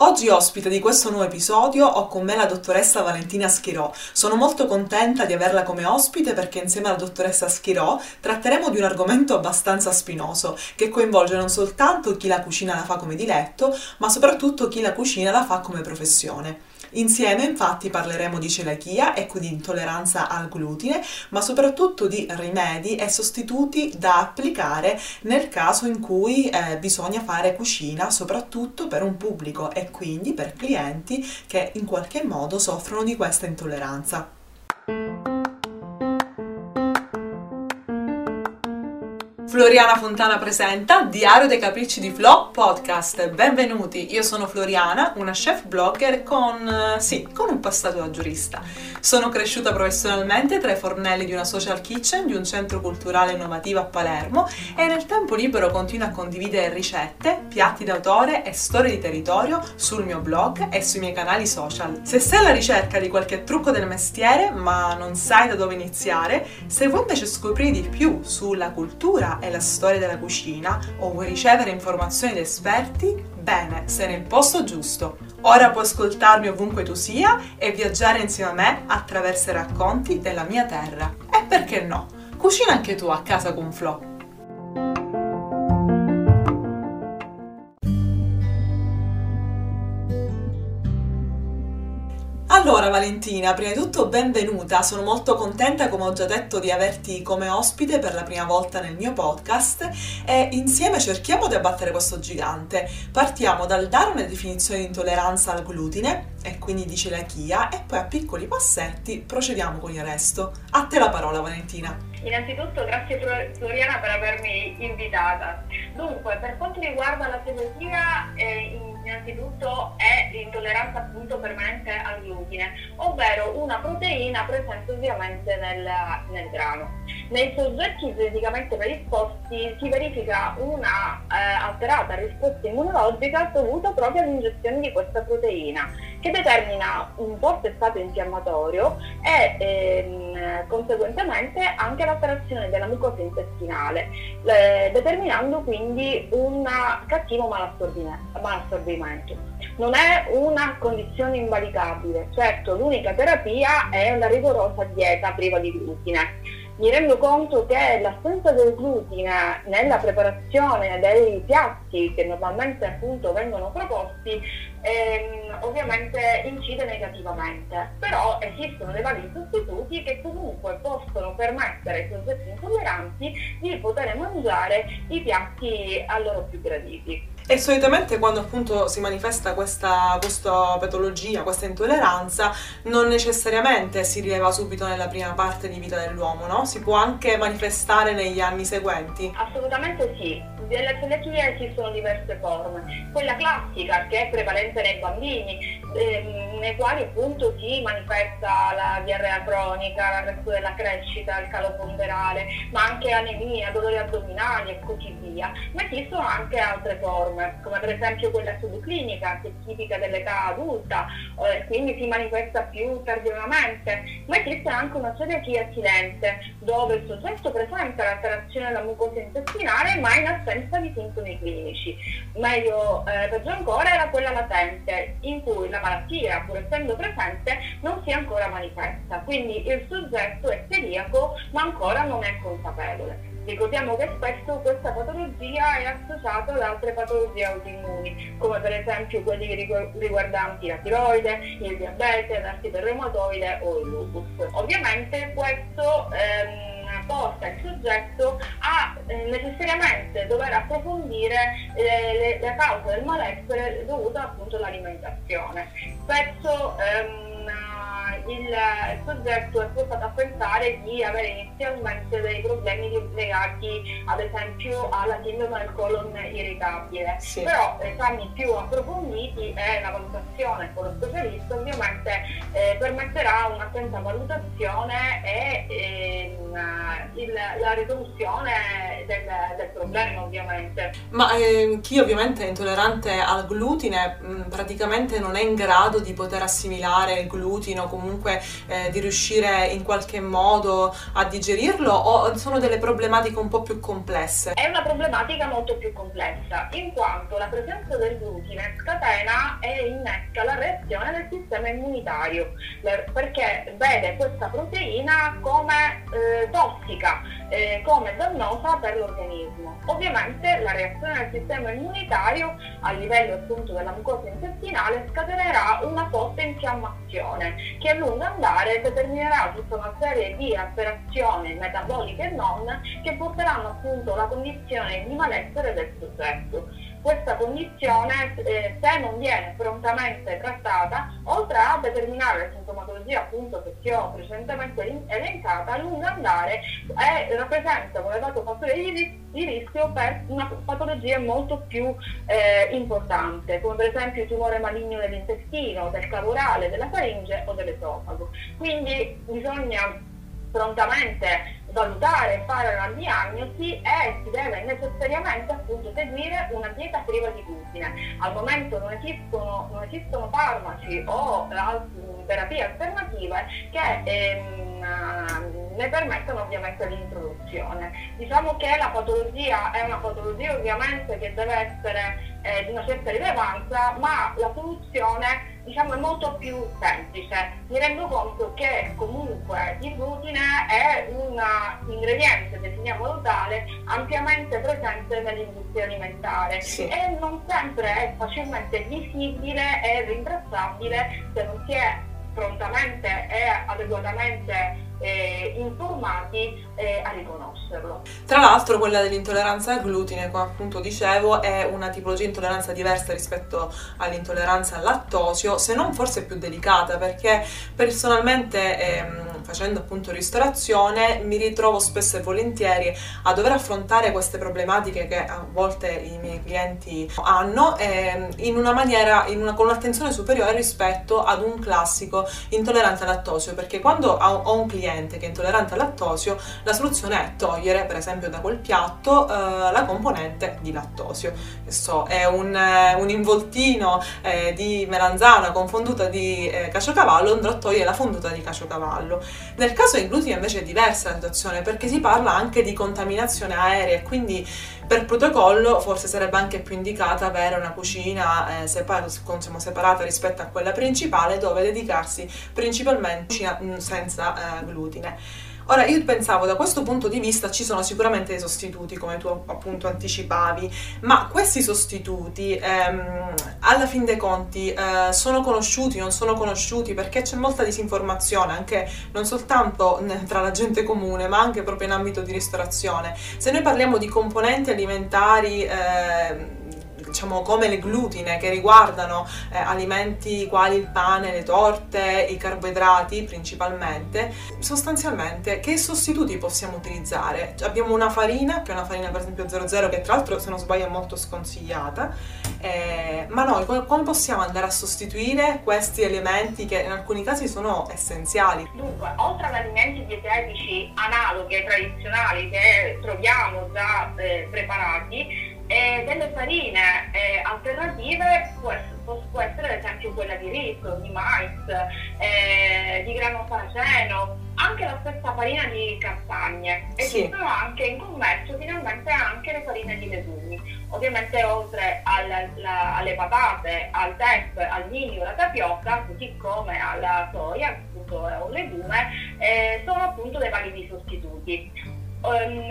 Oggi ospite di questo nuovo episodio ho con me la dottoressa Valentina Schirò. Sono molto contenta di averla come ospite perché insieme alla dottoressa Schirò tratteremo di un argomento abbastanza spinoso che coinvolge non soltanto chi la cucina la fa come diletto, ma soprattutto chi la cucina la fa come professione. Insieme infatti parleremo di celiachia e quindi di intolleranza al glutine, ma soprattutto di rimedi e sostituti da applicare nel caso in cui bisogna fare cucina soprattutto per un pubblico e quindi per clienti che in qualche modo soffrono di questa intolleranza. Floriana Fontana presenta Diario dei Capricci di Flo podcast. Benvenuti, io sono Floriana, una chef blogger con un passato da giurista. Sono cresciuta professionalmente tra i fornelli di una social kitchen di un centro culturale innovativo a Palermo e nel tempo libero continuo a condividere ricette, piatti d'autore e storie di territorio sul mio blog e sui miei canali social. Se sei alla ricerca di qualche trucco del mestiere ma non sai da dove iniziare, se vuoi invece scoprire di più sulla cultura e la storia della cucina o vuoi ricevere informazioni da esperti, bene, sei nel posto giusto. Ora puoi ascoltarmi ovunque tu sia e viaggiare insieme a me attraverso i racconti della mia terra. E perché no? Cucina anche tu a casa con Flo. Allora Valentina, prima di tutto benvenuta, sono molto contenta come ho già detto di averti come ospite per la prima volta nel mio podcast e insieme cerchiamo di abbattere questo gigante. Partiamo dal dare una definizione di intolleranza al glutine e quindi di celiachia e poi a piccoli passetti procediamo con il resto. A te la parola Valentina. Innanzitutto grazie Floriana per avermi invitata. Dunque, per quanto riguarda la celiachia, innanzitutto è l'intolleranza appunto permanente al glutine, ovvero una proteina presente ovviamente nel grano. Nei soggetti geneticamente predisposti si verifica una alterata risposta immunologica dovuta proprio all'ingestione di questa proteina, che determina un forte stato infiammatorio e conseguentemente anche l'alterazione della mucosa intestinale, determinando quindi un cattivo malassorbimento. Non è una condizione invalicabile, certo l'unica terapia è una rigorosa dieta priva di glutine. Mi rendo conto che l'assenza del glutine nella preparazione dei piatti che normalmente appunto vengono proposti ovviamente incide negativamente, però esistono dei vari sostituti che comunque possono permettere ai soggetti intolleranti di poter mangiare i piatti a loro più graditi. E solitamente quando appunto si manifesta questa patologia, questa intolleranza, non necessariamente si rileva subito nella prima parte di vita dell'uomo, no? Si può anche manifestare negli anni seguenti? Assolutamente sì. Della celiachia esistono diverse forme. Quella classica, che è prevalente nei bambini, nei quali appunto si manifesta la diarrea cronica, l'arresto della crescita, il calo ponderale, ma anche anemia, dolori addominali e così via. Ma esistono anche altre forme, come per esempio quella subclinica, che è tipica dell'età adulta, quindi si manifesta più tardivamente, ma esiste anche una celiachia silente, dove il soggetto presenta l'alterazione della mucosa intestinale ma in assenza di sintomi clinici. Meglio, peggio ancora era quella latente, in cui la malattia, pur essendo presente, non si è ancora manifesta, quindi il soggetto è celiaco ma ancora non è consapevole. Ricordiamo che spesso questa patologia è associata ad altre patologie autoimmuni, come per esempio quelli riguardanti la tiroide, il diabete, l'artrite reumatoide o il lupus. Ovviamente questo porta il soggetto a necessariamente dover approfondire le cause del malessere dovute appunto all'alimentazione. Spesso il soggetto è portato a pensare di avere inizialmente dei problemi legati ad esempio alla sindrome del colon irritabile, sì. Però esami più approfonditi e la valutazione con lo specialista ovviamente permetterà un'attenta valutazione e la risoluzione del problema, ovviamente. Ma chi ovviamente è intollerante al glutine praticamente non è in grado di poter assimilare il glutine, o comunque di riuscire in qualche modo a digerirlo, o sono delle problematiche un po' più complesse? È una problematica molto più complessa, in quanto la presenza del glutine scatena e innesca la reazione del sistema immunitario, perché vede questa proteina come tossica, come dannosa per l'organismo. Ovviamente la reazione del sistema immunitario a livello appunto della mucosa intestinale scatenerà una forte infiammazione che a lungo andare determinerà tutta una serie di alterazioni metaboliche e non, che porteranno appunto alla condizione di malessere del soggetto. Questa condizione, se non viene prontamente trattata, oltre a determinare la sintomatologia appunto che ti ho recentemente elencata, a lungo andare rappresenta un elevato fattore di rischio per una patologia molto più importante, come per esempio il tumore maligno dell'intestino, del cavo orale, della faringe o dell'esofago. Quindi bisogna prontamente valutare, fare una diagnosi, e si deve necessariamente appunto seguire una dieta priva di glutine. Al momento non esistono farmaci o terapie alternative che ne permettono ovviamente l'introduzione. Diciamo che la patologia è una patologia ovviamente che deve essere di una certa rilevanza, ma la soluzione diciamo è molto più semplice. Mi rendo conto che comunque il glutine è un ingrediente, definiamolo tale, ampiamente presente nell'industria alimentare, sì, e non sempre è facilmente visibile e rintracciabile se non si è prontamente e adeguatamente informati a riconoscerlo. Tra l'altro quella dell'intolleranza al glutine, come appunto dicevo, è una tipologia di intolleranza diversa rispetto all'intolleranza al lattosio, se non forse più delicata, perché personalmente facendo appunto ristorazione mi ritrovo spesso e volentieri a dover affrontare queste problematiche che a volte i miei clienti hanno con un'attenzione superiore rispetto ad un classico intollerante al lattosio, perché quando ho un cliente che è intollerante al lattosio la soluzione è togliere per esempio da quel piatto la componente di lattosio. Questo è un involtino di melanzana con fonduta di caciocavallo, andrò a togliere la fonduta di caciocavallo. Nel caso del glutine invece è diversa la situazione, perché si parla anche di contaminazione aerea, e quindi per protocollo forse sarebbe anche più indicata avere una cucina separata rispetto a quella principale, dove dedicarsi principalmente a cucina senza glutine. Ora, io pensavo, da questo punto di vista ci sono sicuramente dei sostituti, come tu appunto anticipavi, ma questi sostituti alla fin dei conti sono conosciuti, non sono conosciuti, perché c'è molta disinformazione anche non soltanto tra la gente comune, ma anche proprio in ambito di ristorazione. Se noi parliamo di componenti alimentari diciamo come le glutine, che riguardano alimenti quali il pane, le torte, i carboidrati principalmente, sostanzialmente che sostituti possiamo utilizzare? Abbiamo una farina, che è una farina per esempio 00, che tra l'altro se non sbaglio è molto sconsigliata, ma noi come possiamo andare a sostituire questi elementi che in alcuni casi sono essenziali? Dunque, oltre ad alimenti dietetici analoghi, tradizionali, che troviamo già preparati, delle farine alternative può essere ad esempio quella di riso, di mais, di grano saraceno, anche la stessa farina di castagne, e ci sono anche in commercio finalmente anche le farine di legumi. Ovviamente oltre alle patate, al tef, al miglio, alla tapioca, così come alla soia, appunto è un legume, sono appunto dei validi sostituti.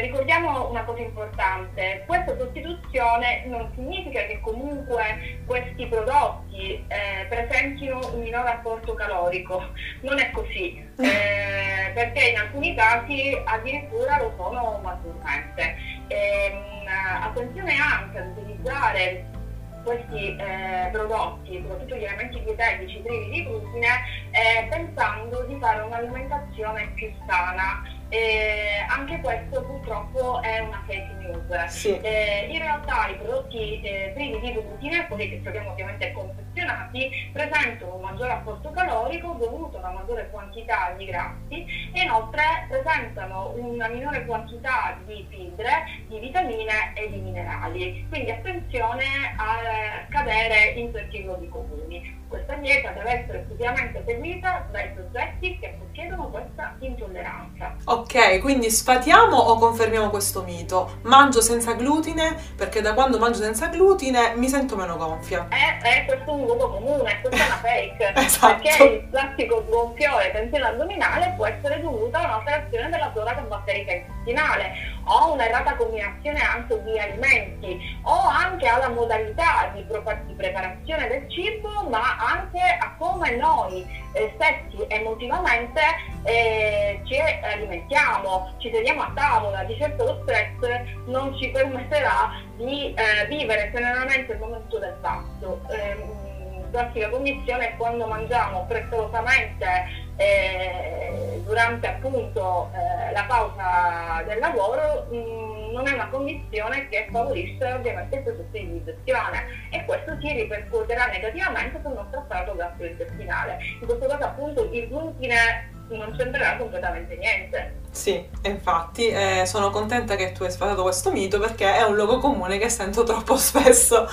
Ricordiamo una cosa importante: questa sostituzione non significa che comunque questi prodotti presentino un minor apporto calorico, non è così, perché in alcuni casi addirittura lo sono maggiormente. Attenzione anche ad utilizzare questi prodotti, soprattutto gli elementi dietetici privi di glutine, pensando di fare un'alimentazione più sana. Anche questo purtroppo è una fake news. Sì. In realtà i prodotti privi di glutine, quelli che troviamo ovviamente al confezionario, confezionati presentano un maggiore apporto calorico dovuto a una maggiore quantità di grassi e inoltre presentano una minore quantità di fibre, di vitamine e di minerali. Quindi attenzione a cadere in quel tipo di comuni. Questa dieta deve essere sicuramente seguita dai soggetti che possiedono questa intolleranza. Ok, quindi sfatiamo o confermiamo questo mito? Mangio senza glutine perché da quando mangio senza glutine mi sento meno gonfia. Questo è un luogo comune, questa è una fake. Esatto. Perché il classico gonfiore, tensione addominale può essere dovuta a un'alterazione della flora batterica intestinale o un'errata combinazione anche di alimenti o anche alla modalità di preparazione del cibo, ma anche a come noi stessi emotivamente ci alimentiamo, ci sediamo a tavola. Di certo lo stress non ci permetterà di vivere serenamente il momento del pasto. Classica condizione è quando mangiamo frettolosamente durante appunto la pausa del lavoro, non è una condizione che favorisce ovviamente il processo di digestione e questo si ripercuoterà negativamente sul nostro stato gastrointestinale. In questo caso appunto il glutine non c'entrerà completamente niente. Sì, infatti sono contenta che tu hai sfatato questo mito perché è un luogo comune che sento troppo spesso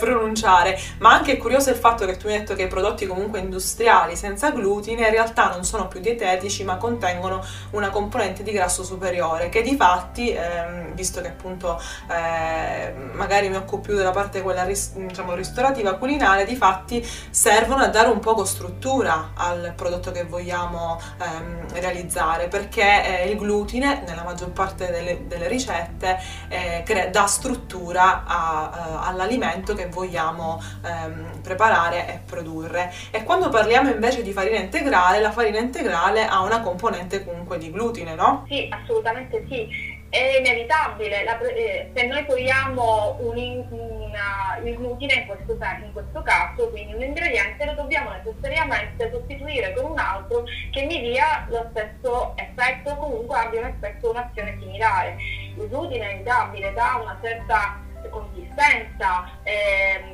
pronunciare, ma anche è curioso il fatto che tu mi hai detto che i prodotti comunque industriali senza glutine in realtà non sono più dietetici ma contengono una componente di grasso superiore che di fatti, visto che appunto magari mi occupo più della parte quella diciamo ristorativa culinaria, di fatti servono a dare un poco struttura al prodotto che vogliamo realizzare, perché il glutine nella maggior parte delle ricette dà struttura all'alimento che vogliamo preparare e produrre. E quando parliamo invece di farina integrale, la farina integrale ha una componente comunque di glutine, no? Sì, assolutamente sì. È inevitabile, se noi togliamo il glutine in questo caso, quindi un ingrediente, lo dobbiamo necessariamente sostituire con un altro che mi dia lo stesso effetto o comunque abbia un effetto, un'azione similare. Il glutine è inevitabile, dà una certa consistenza,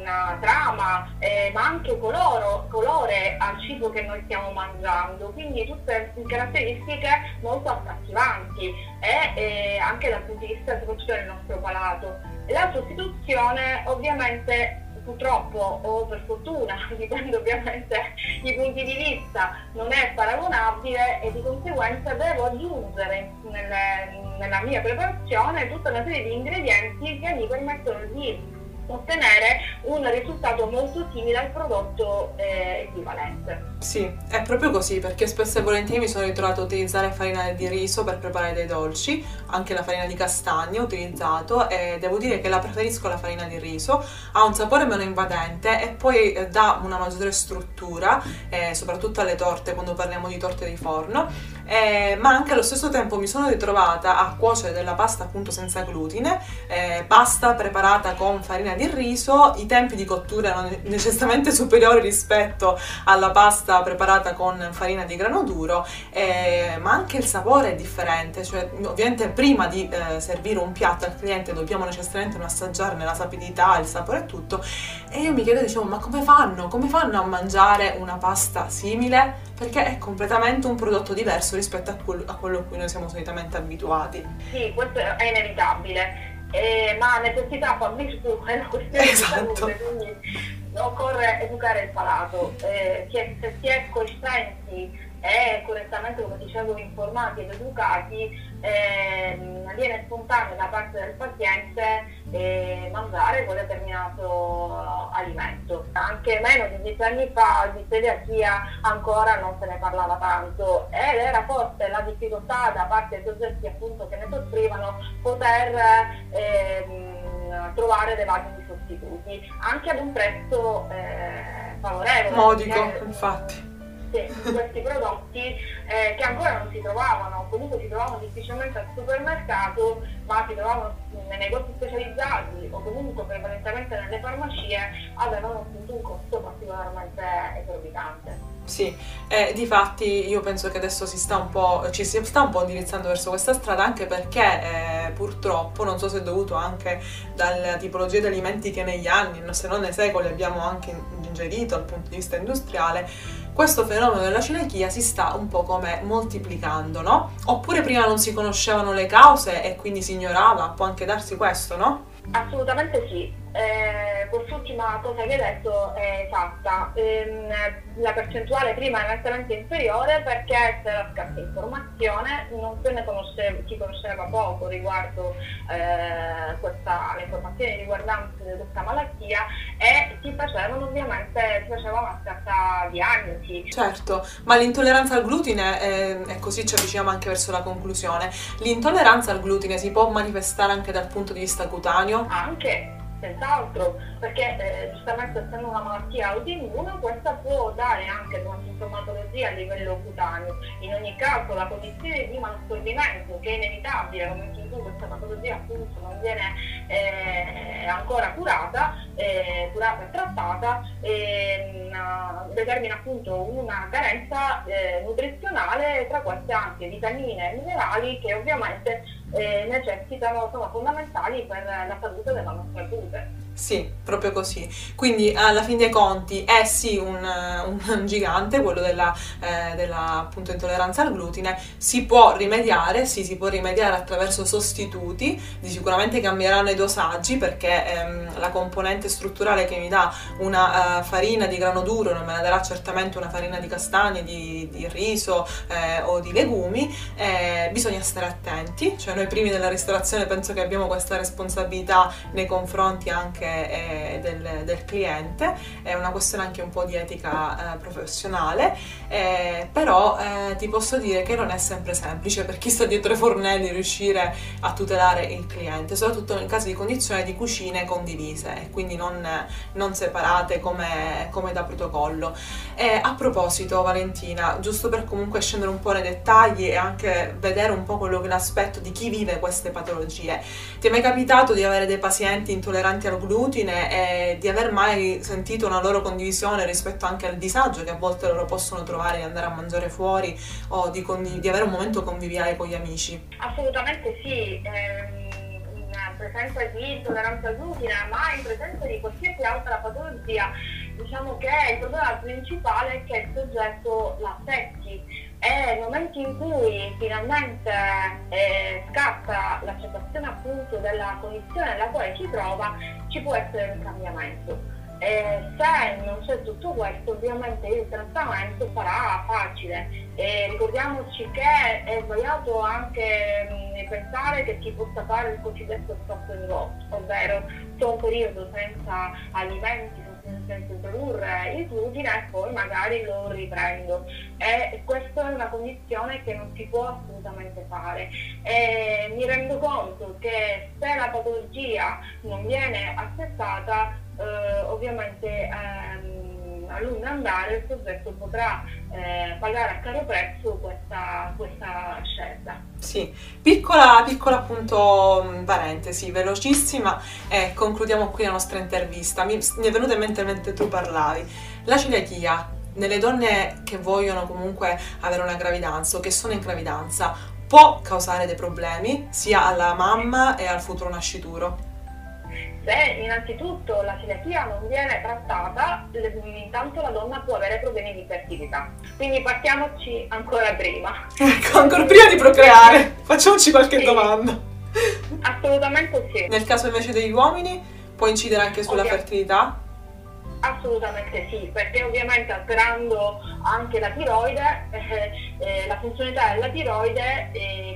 una trama, ma anche colore al cibo che noi stiamo mangiando, quindi tutte caratteristiche molto accattivanti e anche dal punto di vista soprattutto del nostro palato. La sostituzione ovviamente, purtroppo o per fortuna, dipende ovviamente i punti di vista, non è paragonabile e di conseguenza devo aggiungere nella mia preparazione tutta una serie di ingredienti che mi permettono di ottenere un risultato molto simile al prodotto equivalente. Sì, è proprio così, perché spesso e volentieri mi sono ritrovata a utilizzare farina di riso per preparare dei dolci, anche la farina di castagno ho utilizzato e devo dire che la preferisco, la farina di riso ha un sapore meno invadente e poi dà una maggiore struttura soprattutto alle torte, quando parliamo di torte di forno, ma anche allo stesso tempo mi sono ritrovata a cuocere della pasta appunto senza glutine, pasta preparata con farina di riso. I tempi di cottura erano necessariamente superiori rispetto alla pasta preparata con farina di grano duro, ma anche il sapore è differente, cioè ovviamente prima di servire un piatto al cliente dobbiamo necessariamente assaggiarne la sapidità, il sapore e tutto, e io mi chiedo, dicevo, ma come fanno a mangiare una pasta simile? Perché è completamente un prodotto diverso rispetto a quello a cui noi siamo solitamente abituati. Sì, questo è inevitabile. Ma necessità fa virtù, è una questione di salute, quindi occorre educare il palato. Se si è coscienti e correttamente, come dicevo, informati ed educati, viene spontaneo da parte del paziente mangiare quel determinato alimento. Anche meno di 10 anni fa di celiachia ancora non se ne parlava tanto ed era forte la difficoltà da parte dei soggetti appunto che ne soffrivano poter trovare dei vari sostituti anche ad un prezzo favorevole, modico, infatti. Questi prodotti che ancora non si trovavano, comunque si trovavano difficilmente al supermercato, ma si trovavano nei negozi specializzati o comunque prevalentemente nelle farmacie, avevano appunto un costo particolarmente esorbitante. Sì, difatti io penso che adesso ci si sta un po' indirizzando verso questa strada, anche perché purtroppo, non so se è dovuto anche dalla tipologia di alimenti che negli anni, se non nei secoli, abbiamo anche in alleggerito dal punto di vista industriale, questo fenomeno della celiachia si sta un po' come moltiplicando, no? Oppure prima non si conoscevano le cause e quindi si ignorava, può anche darsi questo, no? Assolutamente sì. Quest'ultima cosa che hai detto è esatta. La percentuale prima era nettamente inferiore perché c'era scarsa informazione, non se ne conosceva, si conosceva poco riguardo le informazioni riguardanti questa malattia e si faceva una scarsa diagnosi. Certo, ma l'intolleranza al glutine, e così ci avviciniamo anche verso la conclusione, l'intolleranza al glutine si può manifestare anche dal punto di vista cutaneo? Anche. Senz'altro, perché giustamente essendo una malattia autoimmune, questa può dare anche una sintomatologia a livello cutaneo. In ogni caso la condizione di malassorbimento, che è inevitabile, come in cui questa patologia appunto non viene ancora curata e trattata, determina appunto una carenza nutrizionale, tra queste anche vitamine e minerali che ovviamente necessitano, sono fondamentali per la salute della nostra salute. Sì, proprio così. Quindi alla fine dei conti è sì un gigante, quello della appunto intolleranza al glutine. Si può rimediare, sì, si può rimediare attraverso sostituti, sicuramente cambieranno i dosaggi perché la componente strutturale che mi dà una farina di grano duro non me la darà certamente una farina di castagne, di riso o di legumi. Bisogna stare attenti, cioè noi primi della ristorazione penso che abbiamo questa responsabilità nei confronti anche del cliente, è una questione anche un po' di etica professionale, però ti posso dire che non è sempre semplice per chi sta dietro i fornelli riuscire a tutelare il cliente, soprattutto nel caso di condizioni di cucine condivise e quindi non separate come da protocollo. A proposito, Valentina, giusto per comunque scendere un po' nei dettagli e anche vedere un po' quello che è l'aspetto di chi vive queste patologie, ti è mai capitato di avere dei pazienti intolleranti al glutine e di aver mai sentito una loro condivisione rispetto anche al disagio che a volte loro possono trovare di andare a mangiare fuori o di avere un momento conviviale con gli amici? Assolutamente sì, in presenza di intolleranza al glutine, ma in presenza di qualsiasi altra patologia, diciamo che il problema principale è che il soggetto l'affetti. E nel momento in cui finalmente scatta l'accettazione appunto della condizione nella quale si trova, ci può essere un cambiamento. Se non c'è tutto questo, ovviamente il trattamento sarà facile. Ricordiamoci che è sbagliato anche pensare che si possa fare il cosiddetto stop and go, ovvero tutto un periodo senza alimenti, senza produrre il glutine e poi magari lo riprendo. E questa è una condizione che non si può assolutamente fare. E mi rendo conto che se la patologia non viene accettata, ovviamente a lungo andare il soggetto potrà pagare a caro prezzo questa scelta. Sì, piccola appunto parentesi, velocissima, e concludiamo qui la nostra intervista. Mi è venuta in mente mentre tu parlavi, la celiachia, nelle donne che vogliono comunque avere una gravidanza o che sono in gravidanza, può causare dei problemi sia alla mamma e al futuro nascituro? Beh, innanzitutto la celiachia non viene trattata, intanto la donna può avere problemi di fertilità. Quindi partiamoci ancora prima. Ecco, ancora prima di procreare, facciamoci qualche domanda. Assolutamente sì. Nel caso invece degli uomini può incidere anche sulla fertilità? Assolutamente sì, perché ovviamente alterando anche la tiroide, la funzionalità della tiroide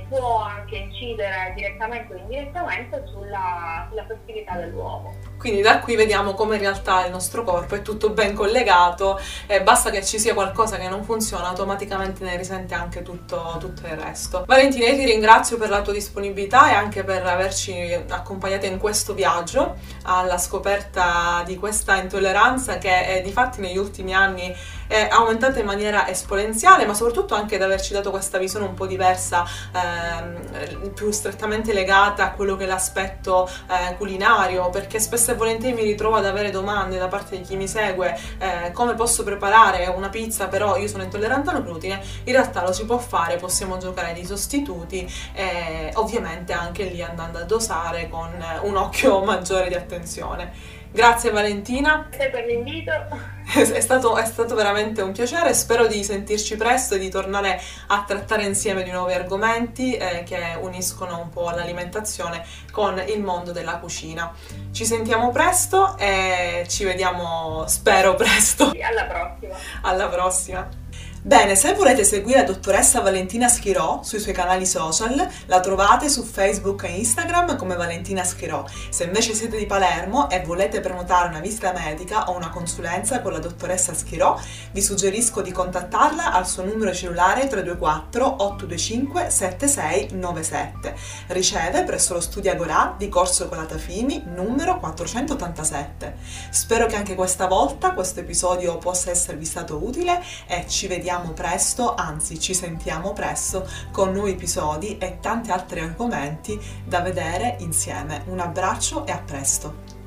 può anche incidere direttamente o indirettamente sulla fertilità dell'uomo. Quindi da qui vediamo come in realtà il nostro corpo è tutto ben collegato, basta che ci sia qualcosa che non funziona, automaticamente ne risente anche tutto il resto. Valentina, io ti ringrazio per la tua disponibilità e anche per averci accompagnata in questo viaggio alla scoperta di questa intolleranza che difatti negli ultimi anni è aumentata in maniera esponenziale, ma soprattutto anche ad averci dato questa visione un po' diversa, più strettamente legata a quello che è l'aspetto culinario, perché spesso e volentieri mi ritrovo ad avere domande da parte di chi mi segue, come posso preparare una pizza, però io sono intollerante al glutine. In realtà lo si può fare, possiamo giocare di sostituti, ovviamente anche lì andando a dosare con un occhio maggiore di attenzione. Grazie Valentina. Grazie per l'invito. È stato veramente un piacere, spero di sentirci presto e di tornare a trattare insieme di nuovi argomenti che uniscono un po' l'alimentazione con il mondo della cucina. Ci sentiamo presto e ci vediamo, spero, presto. Alla prossima. Alla prossima. Bene, se volete seguire la dottoressa Valentina Schirò sui suoi canali social, la trovate su Facebook e Instagram come Valentina Schirò. Se invece siete di Palermo e volete prenotare una visita medica o una consulenza con la dottoressa Schirò, vi suggerisco di contattarla al suo numero cellulare 324 825 7697. Riceve presso lo studio Agorà di Corso Calatafimi numero 487. Spero che anche questa volta questo episodio possa esservi stato utile e ci vediamo presto, anzi ci sentiamo presto con nuovi episodi e tanti altri argomenti da vedere insieme. Un abbraccio e a presto!